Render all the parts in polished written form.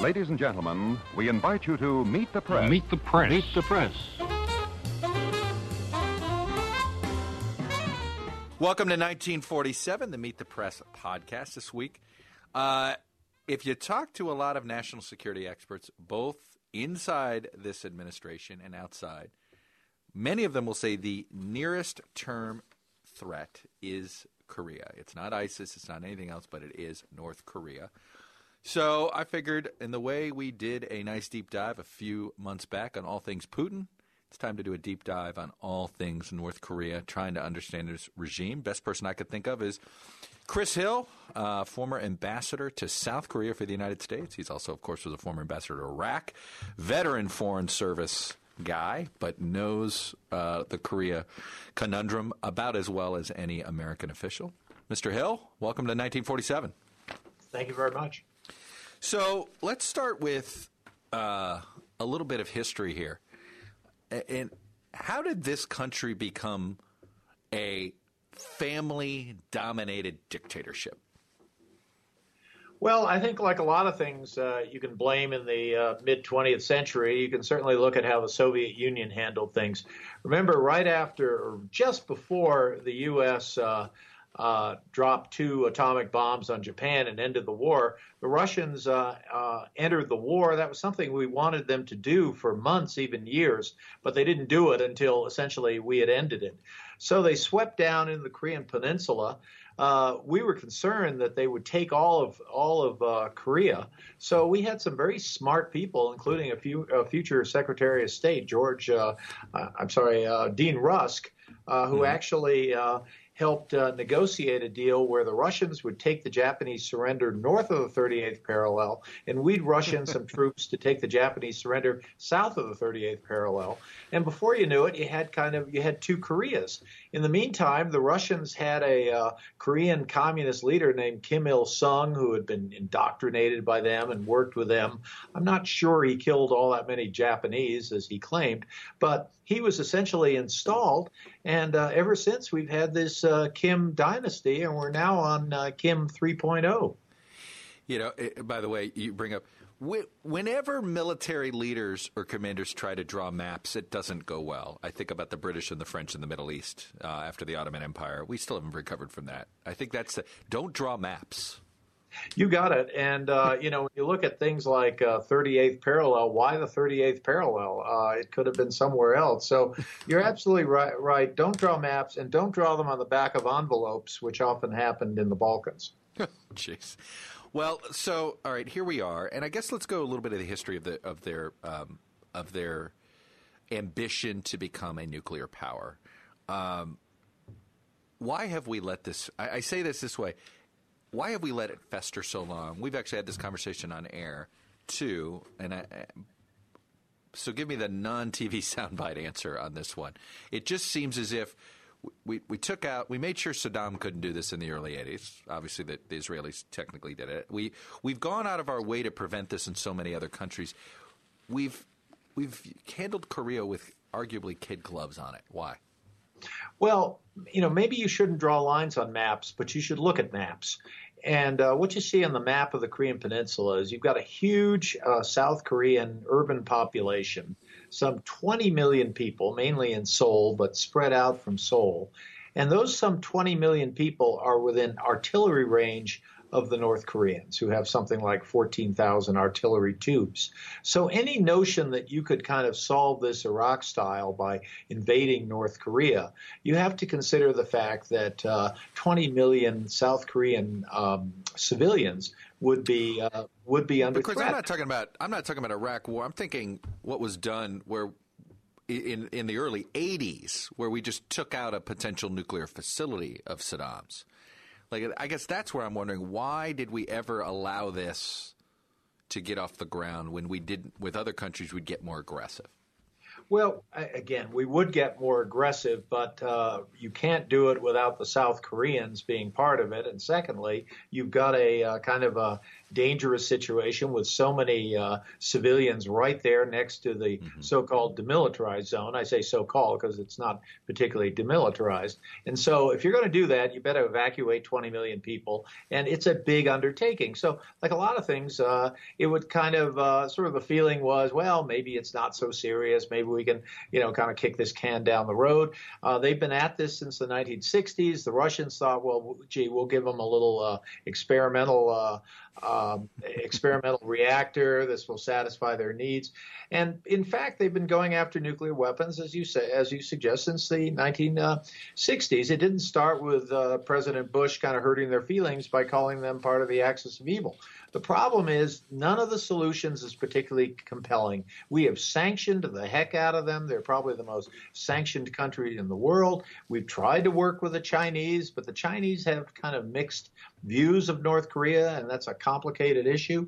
Ladies and gentlemen, we invite you to Meet the Press. Meet the Press. Meet the Press. Welcome to 1947, the Meet the Press podcast this week. If you talk to a lot of national security experts, both inside this administration and outside, many of them will say the nearest term threat is Korea. It's not ISIS, it's not anything else, but it is North Korea. So I figured in the way we did a nice deep dive a few months back on all things Putin, it's time to do a deep dive on all things North Korea, trying to understand this regime. Best person I could think of is Chris Hill, former ambassador to South Korea for the United States. He's also, of course, was a former ambassador to Iraq, veteran Foreign Service guy, but knows the Korea conundrum about as well as any American official. Mr. Hill, welcome to 1947. Thank you very much. So let's start with a little bit of history here. And how did this country become a family-dominated dictatorship? Well, I think like a lot of things you can blame in the mid-20th century, you can certainly look at how the Soviet Union handled things. Remember, right after or just before the U.S. dropped two atomic bombs on Japan and ended the war, the Russians entered the war. That was something we wanted them to do for months, even years, but they didn't do it until essentially we had ended it. So they swept down into the Korean Peninsula. We were concerned that they would take all of Korea. So we had some very smart people, including a future Secretary of State, Dean Rusk, who actually helped negotiate a deal where the Russians would take the Japanese surrender north of the 38th parallel, and we'd rush in some troops to take the Japanese surrender south of the 38th parallel. And before you knew it, you had two Koreas. In the meantime, the Russians had a Korean communist leader named Kim Il-sung who had been indoctrinated by them and worked with them. I'm not sure he killed all that many Japanese, as he claimed, but he was essentially installed, and ever since we've had this Kim dynasty, and we're now on Kim 3.0. You know, by the way, you bring up whenever military leaders or commanders try to draw maps, it doesn't go well. I think about the British and the French in the Middle East after the Ottoman Empire. We still haven't recovered from that. I think that's don't draw maps. You got it. And, when you look at things like 38th parallel, why the 38th parallel? It could have been somewhere else. So you're absolutely right. Don't draw maps, and don't draw them on the back of envelopes, which often happened in the Balkans. Jeez. Well, so all right, here we are. And I guess let's go a little bit of the history of their ambition to become a nuclear power. Why have we let this – I say this way – why have we let it fester so long? We've actually had this conversation on air, too. And so give me the non-TV soundbite answer on this one. It just seems as if we made sure Saddam couldn't do this in the early 80s. Obviously, the Israelis technically did it. We've gone out of our way to prevent this in so many other countries. We've handled Korea with arguably kid gloves on it. Why? Well, maybe you shouldn't draw lines on maps, but you should look at maps. And what you see on the map of the Korean Peninsula is you've got a huge South Korean urban population, some 20 million people, mainly in Seoul, but spread out from Seoul. And those some 20 million people are within artillery range of the North Koreans, who have something like 14,000 artillery tubes. So any notion that you could kind of solve this Iraq style by invading North Korea, you have to consider the fact that 20 million South Korean civilians would be under threat. Because I'm not talking about Iraq war. I'm thinking what was done where in the early 80s, where we just took out a potential nuclear facility of Saddam's. Like, I guess that's where I'm wondering, why did we ever allow this to get off the ground when we didn't, with other countries, we'd get more aggressive? Well, again, we would get more aggressive, but you can't do it without the South Koreans being part of it. And secondly, you've got a kind of a dangerous situation with so many civilians right there next to the so-called demilitarized zone. I say so-called because it's not particularly demilitarized. And so if you're going to do that, you better evacuate 20 million people. And it's a big undertaking. So like a lot of things, it would kind of sort of the feeling was, well, maybe it's not so serious. Maybe we can, you know, kind of kick this can down the road. They've been at this since the 1960s. The Russians thought, well, gee, we'll give them a little experimental reactor. This will satisfy their needs. And in fact, they've been going after nuclear weapons, as you say, as you suggest, since the 1960s. It didn't start with President Bush kind of hurting their feelings by calling them part of the axis of evil. The problem is none of the solutions is particularly compelling. We have sanctioned the heck out of them. They're probably the most sanctioned country in the world. We've tried to work with the Chinese, but the Chinese have kind of mixed views of North Korea, and that's a complicated issue.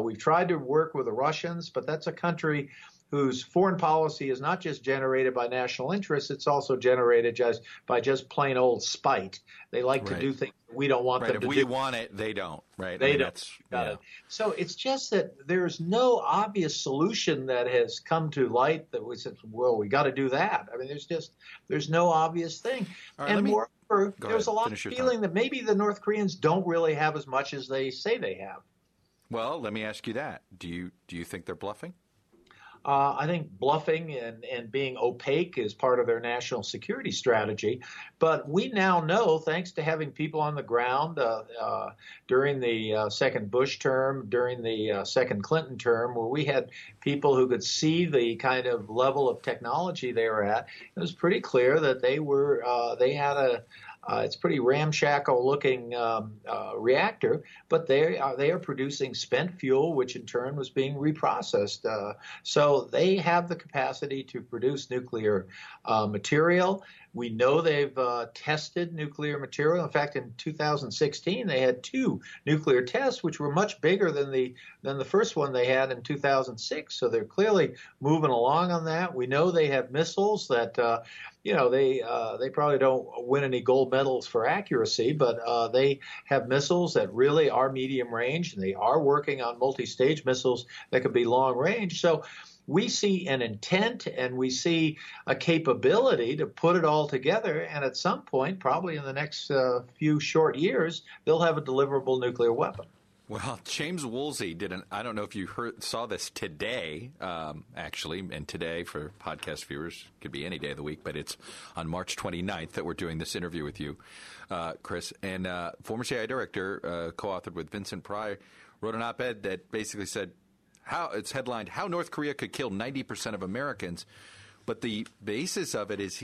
We've tried to work with the Russians, but that's a country whose foreign policy is not just generated by national interests, it's also generated just by just plain old spite. They like to do things we don't want them to do. If we want it, they don't. They don't. Got it. So it's just that there's no obvious solution that has come to light that we said, well, we got to do that. I mean, there's no obvious thing. And moreover, there's a lot of feeling that maybe the North Koreans don't really have as much as they say they have. Well, let me ask you that. Do you think they're bluffing? I think bluffing and being opaque is part of their national security strategy. But we now know, thanks to having people on the ground during the second Bush term, during the second Clinton term, where we had people who could see the kind of level of technology they were at, it was pretty clear that they were they had a it's pretty ramshackle-looking reactor, but they are producing spent fuel, which in turn was being reprocessed. So they have the capacity to produce nuclear material. We know they've tested nuclear material. In fact, in 2016, they had 2 nuclear tests, which were much bigger than the first one they had in 2006. So they're clearly moving along on that. We know they have missiles that, you know, they probably don't win any gold medals for accuracy, but they have missiles that really are medium range, and they are working on multi-stage missiles that could be long range. So we see an intent and we see a capability to put it all together. And at some point, probably in the next few short years, they'll have a deliverable nuclear weapon. Well, James Woolsey did I don't know if you saw this today, actually, and today for podcast viewers, could be any day of the week, but it's on March 29th that we're doing this interview with you, Chris. And former CIA director, co-authored with Vincent Pryor, wrote an op-ed that basically said, it's headlined, How North Korea Could Kill 90% of Americans. But the basis of it is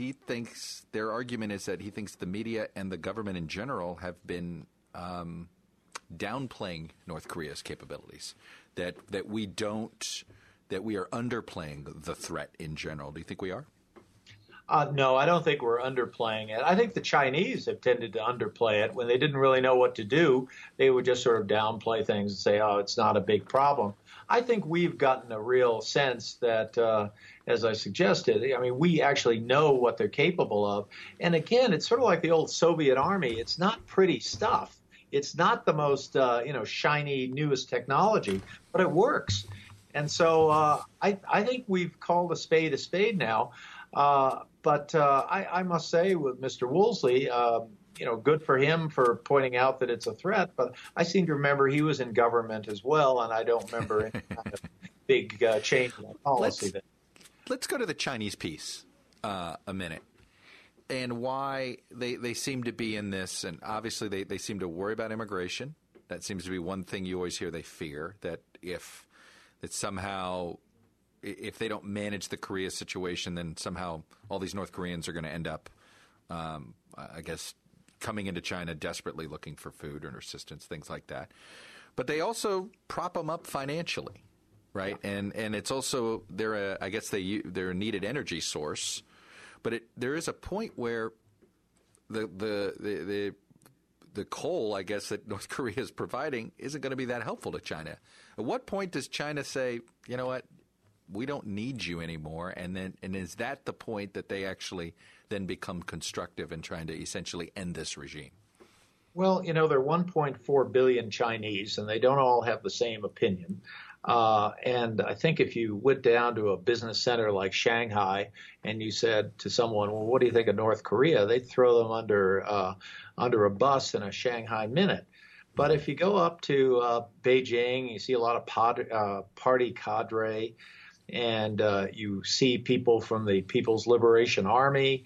their argument is that he thinks the media and the government in general have been downplaying North Korea's capabilities, that we are underplaying the threat in general. Do you think we are? No, I don't think we're underplaying it. I think the Chinese have tended to underplay it. When they didn't really know what to do, they would just sort of downplay things and say, oh, it's not a big problem. I think we've gotten a real sense that, as I suggested, I mean, we actually know what they're capable of. And again, it's sort of like the old Soviet army. It's not pretty stuff. It's not the most, shiny, newest technology, but it works. And so I think we've called a spade now. But I must say with Mr. Woolsey, good for him for pointing out that it's a threat. But I seem to remember he was in government as well, and I don't remember any kind of big change in that policy. Let's go to the Chinese piece a minute and why they seem to be in this. And obviously they seem to worry about immigration. That seems to be one thing you always hear they fear, that if they don't manage the Korea situation, then somehow all these North Koreans are going to end up, coming into China desperately looking for food or assistance, things like that. But they also prop them up financially, right? Yeah. And it's also they're a needed energy source. But there is a point where the the coal, I guess, that North Korea is providing isn't going to be that helpful to China. At what point does China say, you know what, we don't need you anymore? And then, and is that the point that they actually then become constructive in trying to essentially end this regime? Well, you know, there are 1.4 billion Chinese, and they don't all have the same opinion. And I think if you went down to a business center like Shanghai and you said to someone, well, what do you think of North Korea? They'd throw them under a bus in a Shanghai minute. But if you go up to Beijing, you see a lot of party cadre, and you see people from the People's Liberation Army,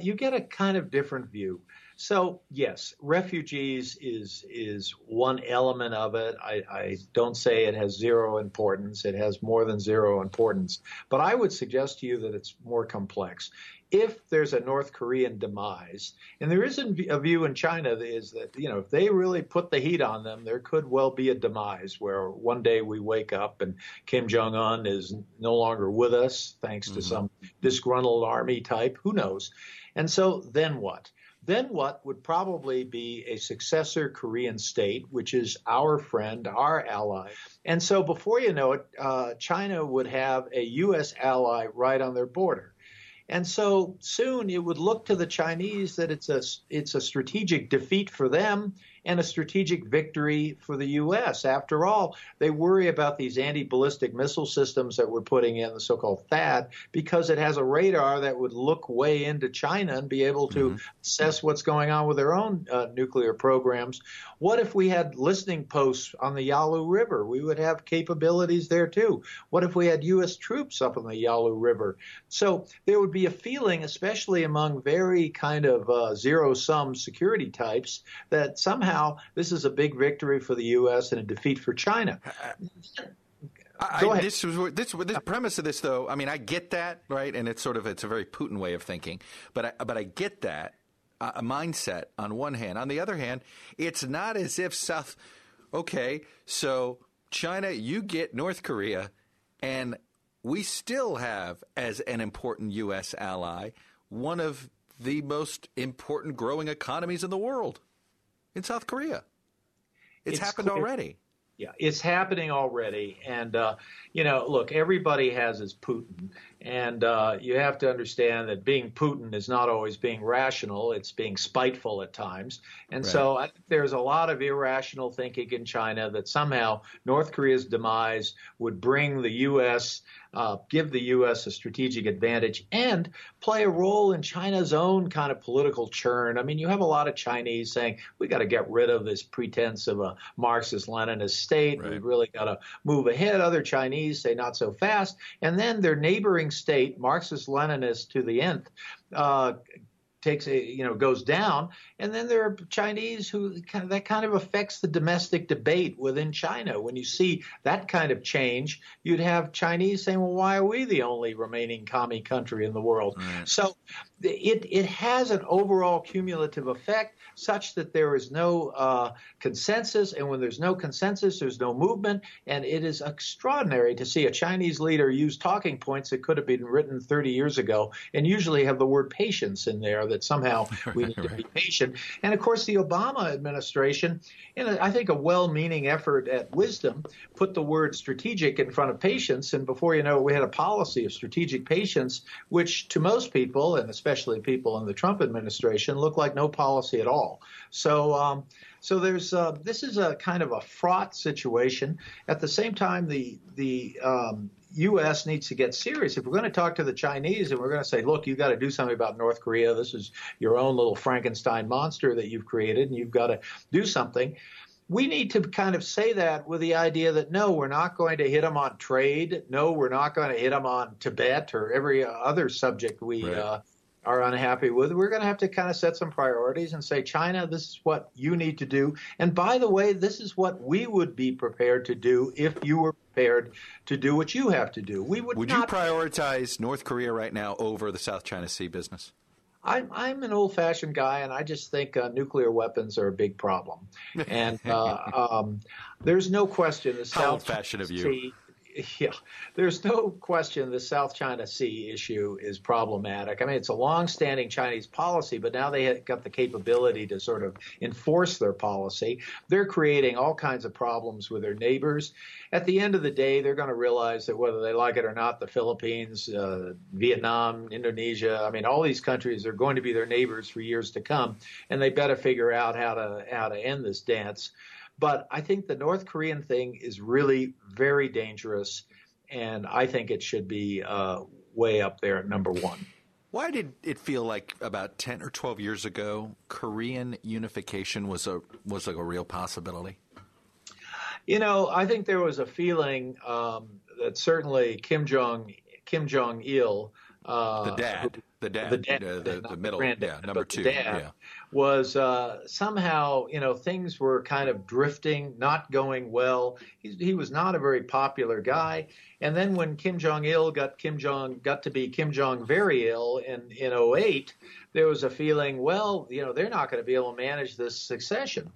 you get a kind of different view. So, yes, refugees is one element of it. I don't say it has zero importance. It has more than zero importance. But I would suggest to you that it's more complex. If there's a North Korean demise, and there is a view in China that is that, you know, if they really put the heat on them, there could well be a demise where one day we wake up and Kim Jong-un is no longer with us, thanks to some disgruntled army type. Who knows? And so then what? Then what would probably be a successor Korean state, which is our friend, our ally. And so before you know it, China would have a U.S. ally right on their border. And so soon it would look to the Chinese that it's a strategic defeat for them and a strategic victory for the U.S. After all, they worry about these anti-ballistic missile systems that we're putting in, the so-called THAAD, because it has a radar that would look way into China and be able to assess what's going on with their own nuclear programs. What if we had listening posts on the Yalu River? We would have capabilities there, too. What if we had U.S. troops up on the Yalu River? So there would be a feeling, especially among very kind of zero-sum security types, that somehow this is a big victory for the U.S. and a defeat for China. This premise of this, though, I mean, I get that, right? And it's a very Putin way of thinking. But I get that mindset on one hand. On the other hand, it's not as if so China, you get North Korea, and we still have as an important U.S. ally one of the most important growing economies in the world. In South Korea. It's happened already. Yeah, it's happening already. And, you know, look, everybody has his Putin. And you have to understand that being Putin is not always being rational. It's being spiteful at times. And so I think there's a lot of irrational thinking in China that somehow North Korea's demise would bring the U.S., give the U.S. a strategic advantage and play a role in China's own kind of political churn. I mean, you have a lot of Chinese saying, we got to get rid of this pretense of a Marxist-Leninist state. Right. We really got to move ahead. Other Chinese say not so fast. And then their neighboring state, Marxist-Leninist to the nth, goes down, and then there are Chinese who that kind of affects the domestic debate within China. When you see that kind of change, you'd have Chinese saying, "Well, why are we the only remaining commie country in the world?" Mm. So it has an overall cumulative effect such that there is no consensus, and when there's no consensus, there's no movement, and it is extraordinary to see a Chinese leader use talking points that could have been written 30 years ago, and usually have the word patience in there. That somehow we need to be patient. And, of course, the Obama administration, in I think a well-meaning effort at wisdom, put the word strategic in front of patience. And before you know it, we had a policy of strategic patience, which to most people, and especially people in the Trump administration, looked like no policy at all. So this is a kind of a fraught situation. At the same time, the U.S. needs to get serious. If we're going to talk to the Chinese and we're going to say, look, you've got to do something about North Korea. This is your own little Frankenstein monster that you've created, and you've got to do something. We need to kind of say that with the idea that, no, we're not going to hit them on trade. No, we're not going to hit them on Tibet or every other subject we are unhappy with. We're going to have to kind of set some priorities and say, China, this is what you need to do. And by the way, this is what we would be prepared to do if you were prepared to do what you have to do. We would not. You prioritize North Korea right now over the South China Sea business? I'm an old-fashioned guy, and I just think nuclear weapons are a big problem. And there's no question. How old-fashioned of you? yeah, there's no question the South China Sea issue is problematic. I mean, it's a long-standing Chinese policy, but now they have got the capability to sort of enforce their policy. They're creating all kinds of problems with their neighbors. At the end of the day, they're going to realize that whether they like it or not, the Philippines, Vietnam, Indonesia, I mean, all these countries are going to be their neighbors for years to come, and they better figure out how to end this dance. But I think the North Korean thing is really very dangerous, and I think it should be way up there at number one. Why did it feel like about 10 or 12 years ago, Korean unification was like a real possibility? You know, I think there was a feeling that certainly Kim Jong-il, the dad, was somehow, you know, things were kind of drifting, not going well. He was not a very popular guy. And then when Kim Jong-il got to be Kim Jong very ill in 2008, there was a feeling, well, you know, they're not going to be able to manage this succession.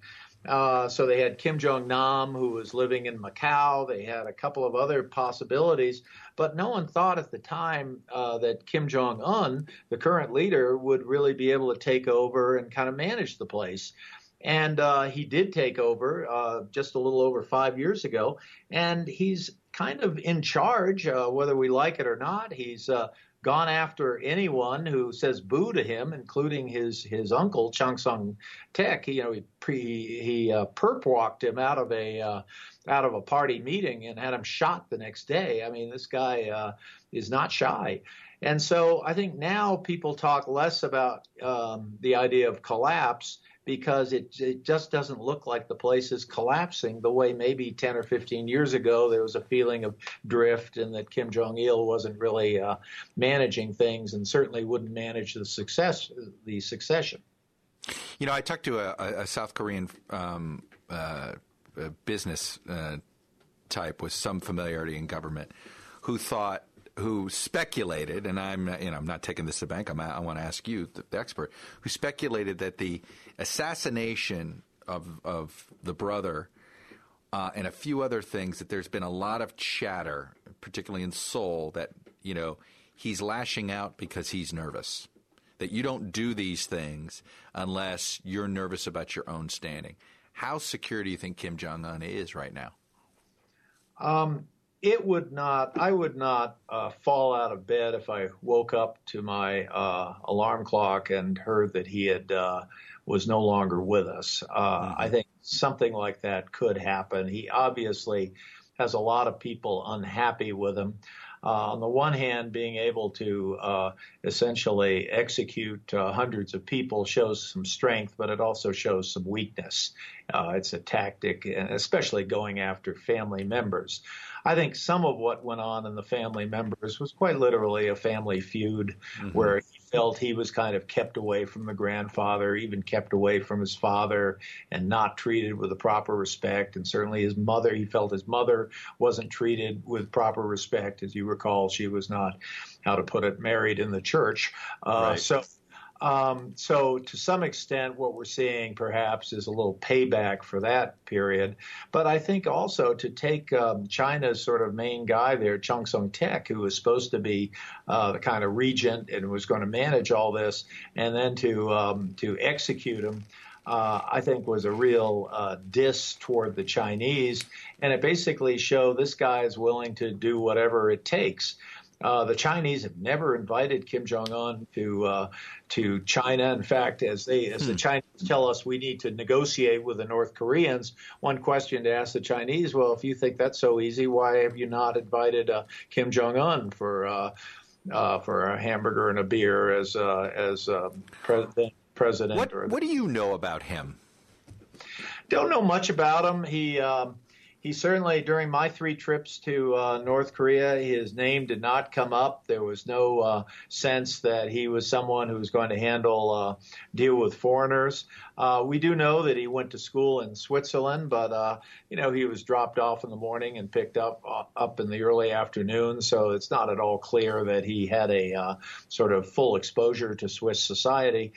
So they had Kim Jong-nam, who was living in Macau. They had a couple of other possibilities. But no one thought at the time that Kim Jong-un, the current leader, would really be able to take over and kind of manage the place. And he did take over just a little over 5 years ago. And he's kind of in charge, whether we like it or not. He's gone after anyone who says boo to him, including his uncle, Jang Song-thaek. You know, he perp-walked him out of a party meeting and had him shot the next day. I mean, this guy is not shy. And so I think now people talk less about the idea of collapse because it just doesn't look like the place is collapsing the way maybe 10 or 15 years ago there was a feeling of drift and that Kim Jong-il wasn't really managing things and certainly wouldn't manage the succession. You know, I talked to a South Korean business type with some familiarity in government who speculated, and I'm not taking this to bank. I want to ask you, the expert, who speculated that the assassination of the brother and a few other things, that there's been a lot of chatter, particularly in Seoul, that, you know, he's lashing out because he's nervous, that you don't do these things unless you're nervous about your own standing. How secure do you think Kim Jong-un is right now? I would not fall out of bed if I woke up to my alarm clock and heard that he had was no longer with us. I think something like that could happen. He obviously has a lot of people unhappy with him. On the one hand, being able to essentially execute hundreds of people shows some strength, but it also shows some weakness. It's a tactic, and especially going after family members. I think some of what went on in the family members was quite literally a family feud where he felt he was kind of kept away from the grandfather, even kept away from his father, and not treated with the proper respect. And certainly his mother, he felt his mother wasn't treated with proper respect. As you recall, she was not, how to put it, married in the church. Right. So to some extent, what we're seeing perhaps is a little payback for that period. But I think also to take China's sort of main guy there, Jang Song-thaek, who was supposed to be the kind of regent and was going to manage all this, and then to execute him, I think was a real diss toward the Chinese. And it basically showed this guy is willing to do whatever it takes. The Chinese have never invited Kim Jong-un to China. In fact, as the Chinese tell us, we need to negotiate with the North Koreans. One question to ask the Chinese: well, if you think that's so easy, why have you not invited Kim Jong-un for a hamburger and a beer as president? What do you know about him? Don't know much about him. He certainly, during my three trips to North Korea, his name did not come up. There was no sense that he was someone who was going to deal with foreigners. We do know that he went to school in Switzerland, but, you know, he was dropped off in the morning and picked up in the early afternoon. So it's not at all clear that he had a sort of full exposure to Swiss society.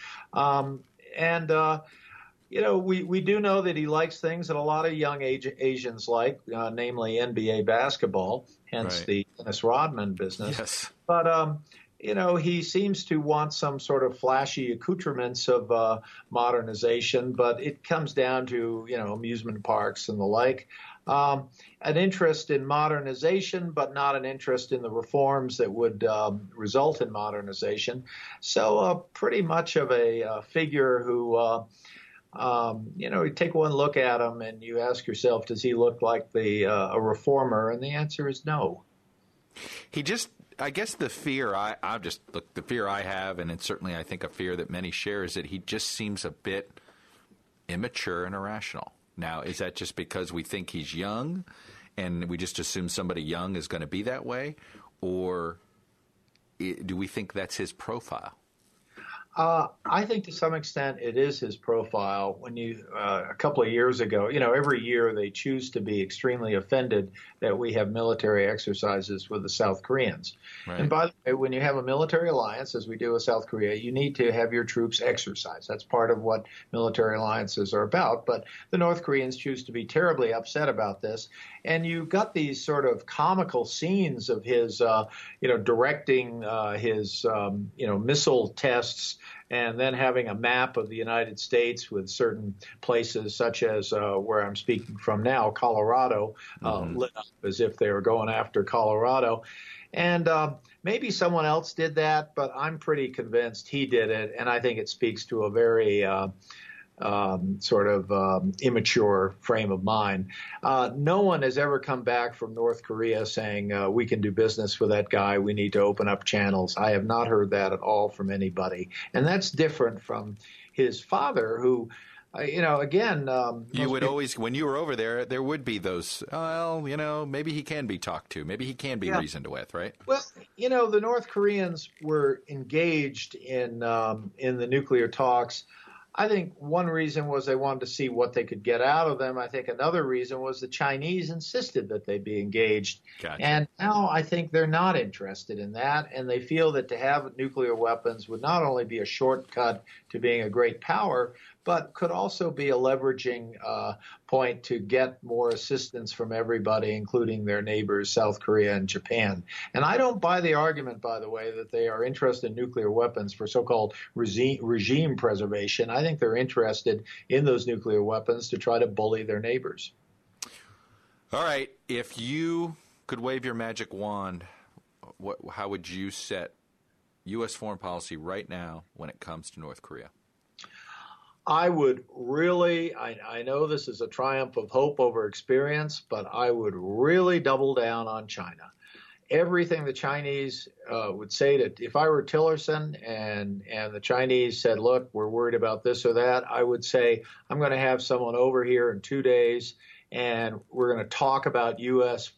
you know, we do know that he likes things that a lot of young Asians like, namely NBA basketball, hence the Dennis Rodman business. Yes. But, you know, he seems to want some sort of flashy accoutrements of modernization, but it comes down to, you know, amusement parks and the like. An interest in modernization, but not an interest in the reforms that would result in modernization. So pretty much of a figure who, you know, you take one look at him and you ask yourself, does he look like a reformer? And the answer is no. He just, I guess the fear the fear I have, and it's certainly I think a fear that many share, is that he just seems a bit immature and irrational. Now, is that just because we think he's young and we just assume somebody young is going to be that way? Or do we think that's his profile? I think to some extent it is his profile. When you a couple of years ago, you know, every year they choose to be extremely offended that we have military exercises with the South Koreans. Right. And by the way, when you have a military alliance, as we do with South Korea, you need to have your troops exercise. That's part of what military alliances are about. But the North Koreans choose to be terribly upset about this. And you've got these sort of comical scenes of his, you know, directing his, you know, missile tests, and then having a map of the United States with certain places, such as where I'm speaking from now, Colorado, lit up as if they were going after Colorado. And maybe someone else did that, but I'm pretty convinced he did it. And I think it speaks to a very sort of immature frame of mind. No one has ever come back from North Korea saying, we can do business with that guy. We need to open up channels. I have not heard that at all from anybody. And that's different from his father who, you know, again. You would always, when you were over there would be those, well, you know, maybe he can be talked to. Maybe he can be reasoned with, right? Well, you know, the North Koreans were engaged in the nuclear talks. I think one reason was they wanted to see what they could get out of them. I think another reason was the Chinese insisted that they be engaged. Gotcha. And now I think they're not interested in that, and they feel that to have nuclear weapons would not only be a shortcut to being a great power, but could also be a leveraging point to get more assistance from everybody, including their neighbors, South Korea and Japan. And I don't buy the argument, by the way, that they are interested in nuclear weapons for so-called regime preservation. I think they're interested in those nuclear weapons to try to bully their neighbors. All right. If you could wave your magic wand, how would you set U.S. foreign policy right now when it comes to North Korea? I would really, I know this is a triumph of hope over experience, but I would really double down on China. Everything the Chinese would say to, if I were Tillerson and the Chinese said, look, we're worried about this or that, I would say, I'm going to have someone over here in 2 days and we're going to talk about U.S.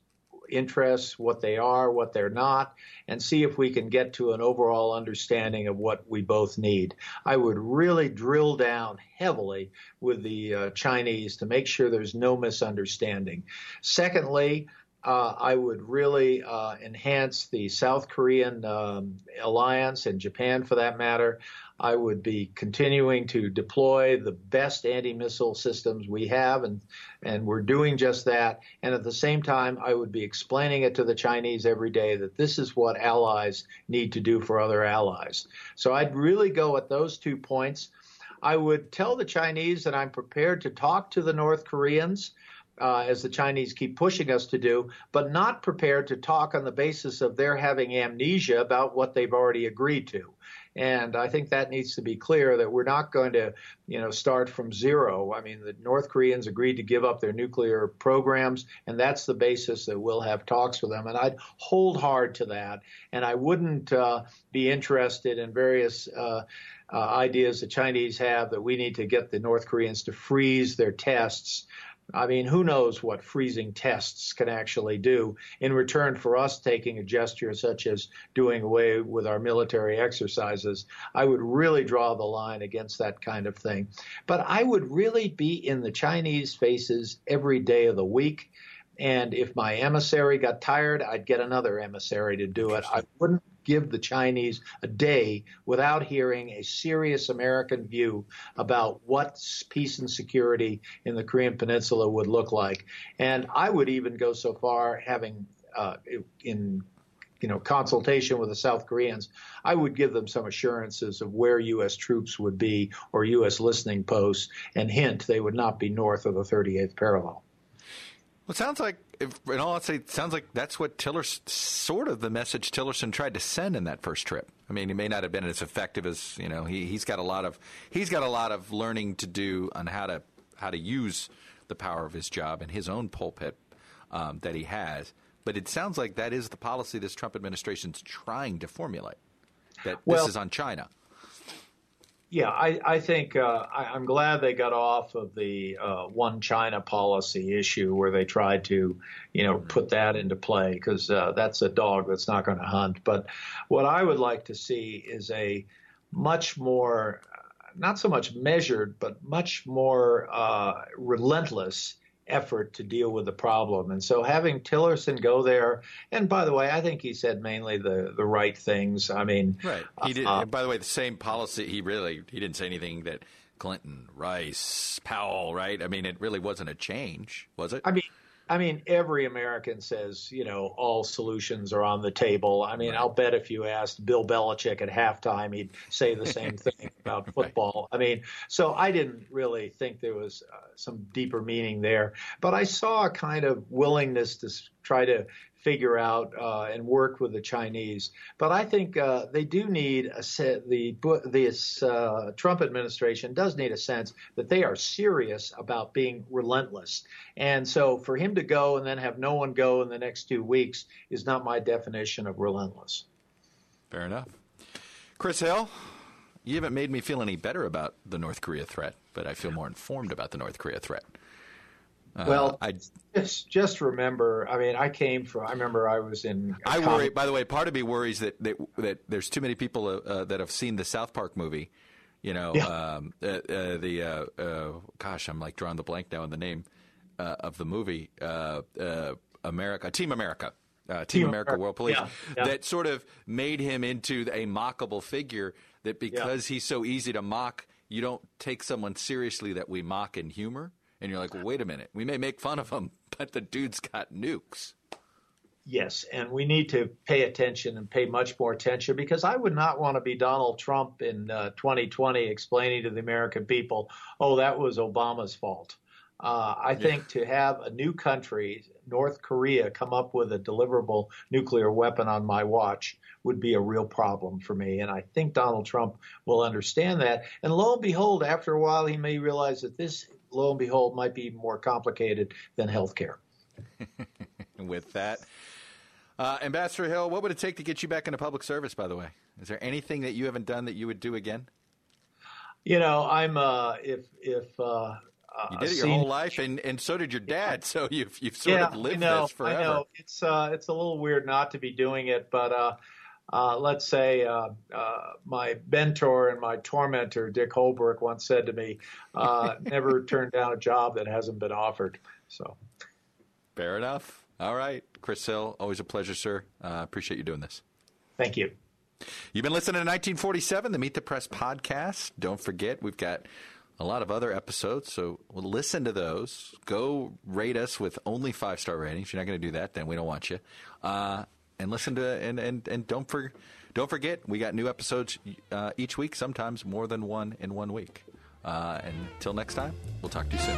interests, what they are, what they're not, and see if we can get to an overall understanding of what we both need. I would really drill down heavily with the Chinese to make sure there's no misunderstanding. Secondly, I would really enhance the South Korean alliance, and Japan for that matter. I would be continuing to deploy the best anti-missile systems we have, and we're doing just that. And at the same time, I would be explaining it to the Chinese every day that this is what allies need to do for other allies. So I'd really go at those 2 points. I would tell the Chinese that I'm prepared to talk to the North Koreans, as the Chinese keep pushing us to do, but not prepared to talk on the basis of their having amnesia about what they've already agreed to. And I think that needs to be clear that we're not going to, you know, start from zero. I mean, the North Koreans agreed to give up their nuclear programs, and that's the basis that we'll have talks with them. And I'd hold hard to that. And I wouldn't be interested in various ideas the Chinese have that we need to get the North Koreans to freeze their tests. I mean, who knows what freezing tests can actually do in return for us taking a gesture such as doing away with our military exercises. I would really draw the line against that kind of thing. But I would really be in the Chinese faces every day of the week. And if my emissary got tired, I'd get another emissary to do it. I wouldn't give the Chinese a day without hearing a serious American view about what peace and security in the Korean Peninsula would look like. And I would even go so far, having consultation with the South Koreans, I would give them some assurances of where U.S. troops would be or U.S. listening posts, and hint they would not be north of the 38th parallel. Well, it sounds like, in all honesty, it sounds like that's what Tillerson, sort of the message Tillerson tried to send in that first trip. I mean, he may not have been as effective as, you know, he's got a lot of learning to do on how to use the power of his job and his own pulpit that he has. But it sounds like that is the policy this Trump administration's trying to formulate, that this is on China. Yeah, I think I'm glad they got off of the one China policy issue where they tried to, put that into play, because that's a dog that's not going to hunt. But what I would like to see is a much more, not so much measured, but much more relentless effort to deal with the problem. And so having Tillerson go there, and by the way, I think he said mainly the right things. I mean, right. He did. By the way, the same policy. He didn't say anything that Clinton, Rice, Powell, right? I mean, it really wasn't a change, was it? I mean, every American says, all solutions are on the table. I mean, right. I'll bet if you asked Bill Belichick at halftime, he'd say the same thing about football. Right. I mean, so I didn't really think there was some deeper meaning there. But I saw a kind of willingness to try to figure out and work with the Chinese. But I think they do need a set. The Trump administration does need a sense that they are serious about being relentless. And so for him to go and then have no one go in the next 2 weeks is not my definition of relentless. Fair enough. Chris Hill, you haven't made me feel any better about the North Korea threat, but I feel more informed about the North Korea threat. Well, just remember, I mean, I worry, by the way, part of me worries that there's too many people that have seen the South Park movie, gosh, I'm like drawing the blank now on the name of the movie, America, Team America, World Police, yeah. That sort of made him into a mockable figure, that because he's so easy to mock, you don't take someone seriously that we mock in humor. And you're like, well, wait a minute. We may make fun of him, but the dude's got nukes. Yes, and we need to pay attention and pay much more attention, because I would not want to be Donald Trump in 2020 explaining to the American people, oh, that was Obama's fault. I think to have a new country, North Korea, come up with a deliverable nuclear weapon on my watch would be a real problem for me. And I think Donald Trump will understand that. And lo and behold, after a while, he may realize that this – lo and behold, might be more complicated than healthcare. With that, Ambassador Hill, what would it take to get you back into public service, by the way? Is there anything that you haven't done that you would do again? I'm you did it your whole life, and so did your dad. So you've sort of lived this forever. I know. It's a little weird not to be doing it, but let's say my mentor and my tormentor, Dick Holbrook, once said to me, never turn down a job that hasn't been offered. So, fair enough. All right. Chris Hill, always a pleasure, sir. Appreciate you doing this. Thank you. You've been listening to 1947, the Meet the Press podcast. Don't forget, we've got a lot of other episodes, so we'll listen to those. Go rate us with only 5-star ratings. If you're not going to do that, then we don't want you. And listen to and don't forget, we got new episodes each week, sometimes more than one in 1 week. And until next time, we'll talk to you soon.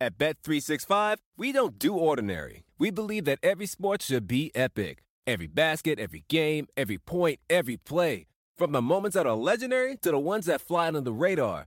At Bet365, we don't do ordinary. We believe that every sport should be epic. Every basket, every game, every point, every play. From the moments that are legendary to the ones that fly under the radar.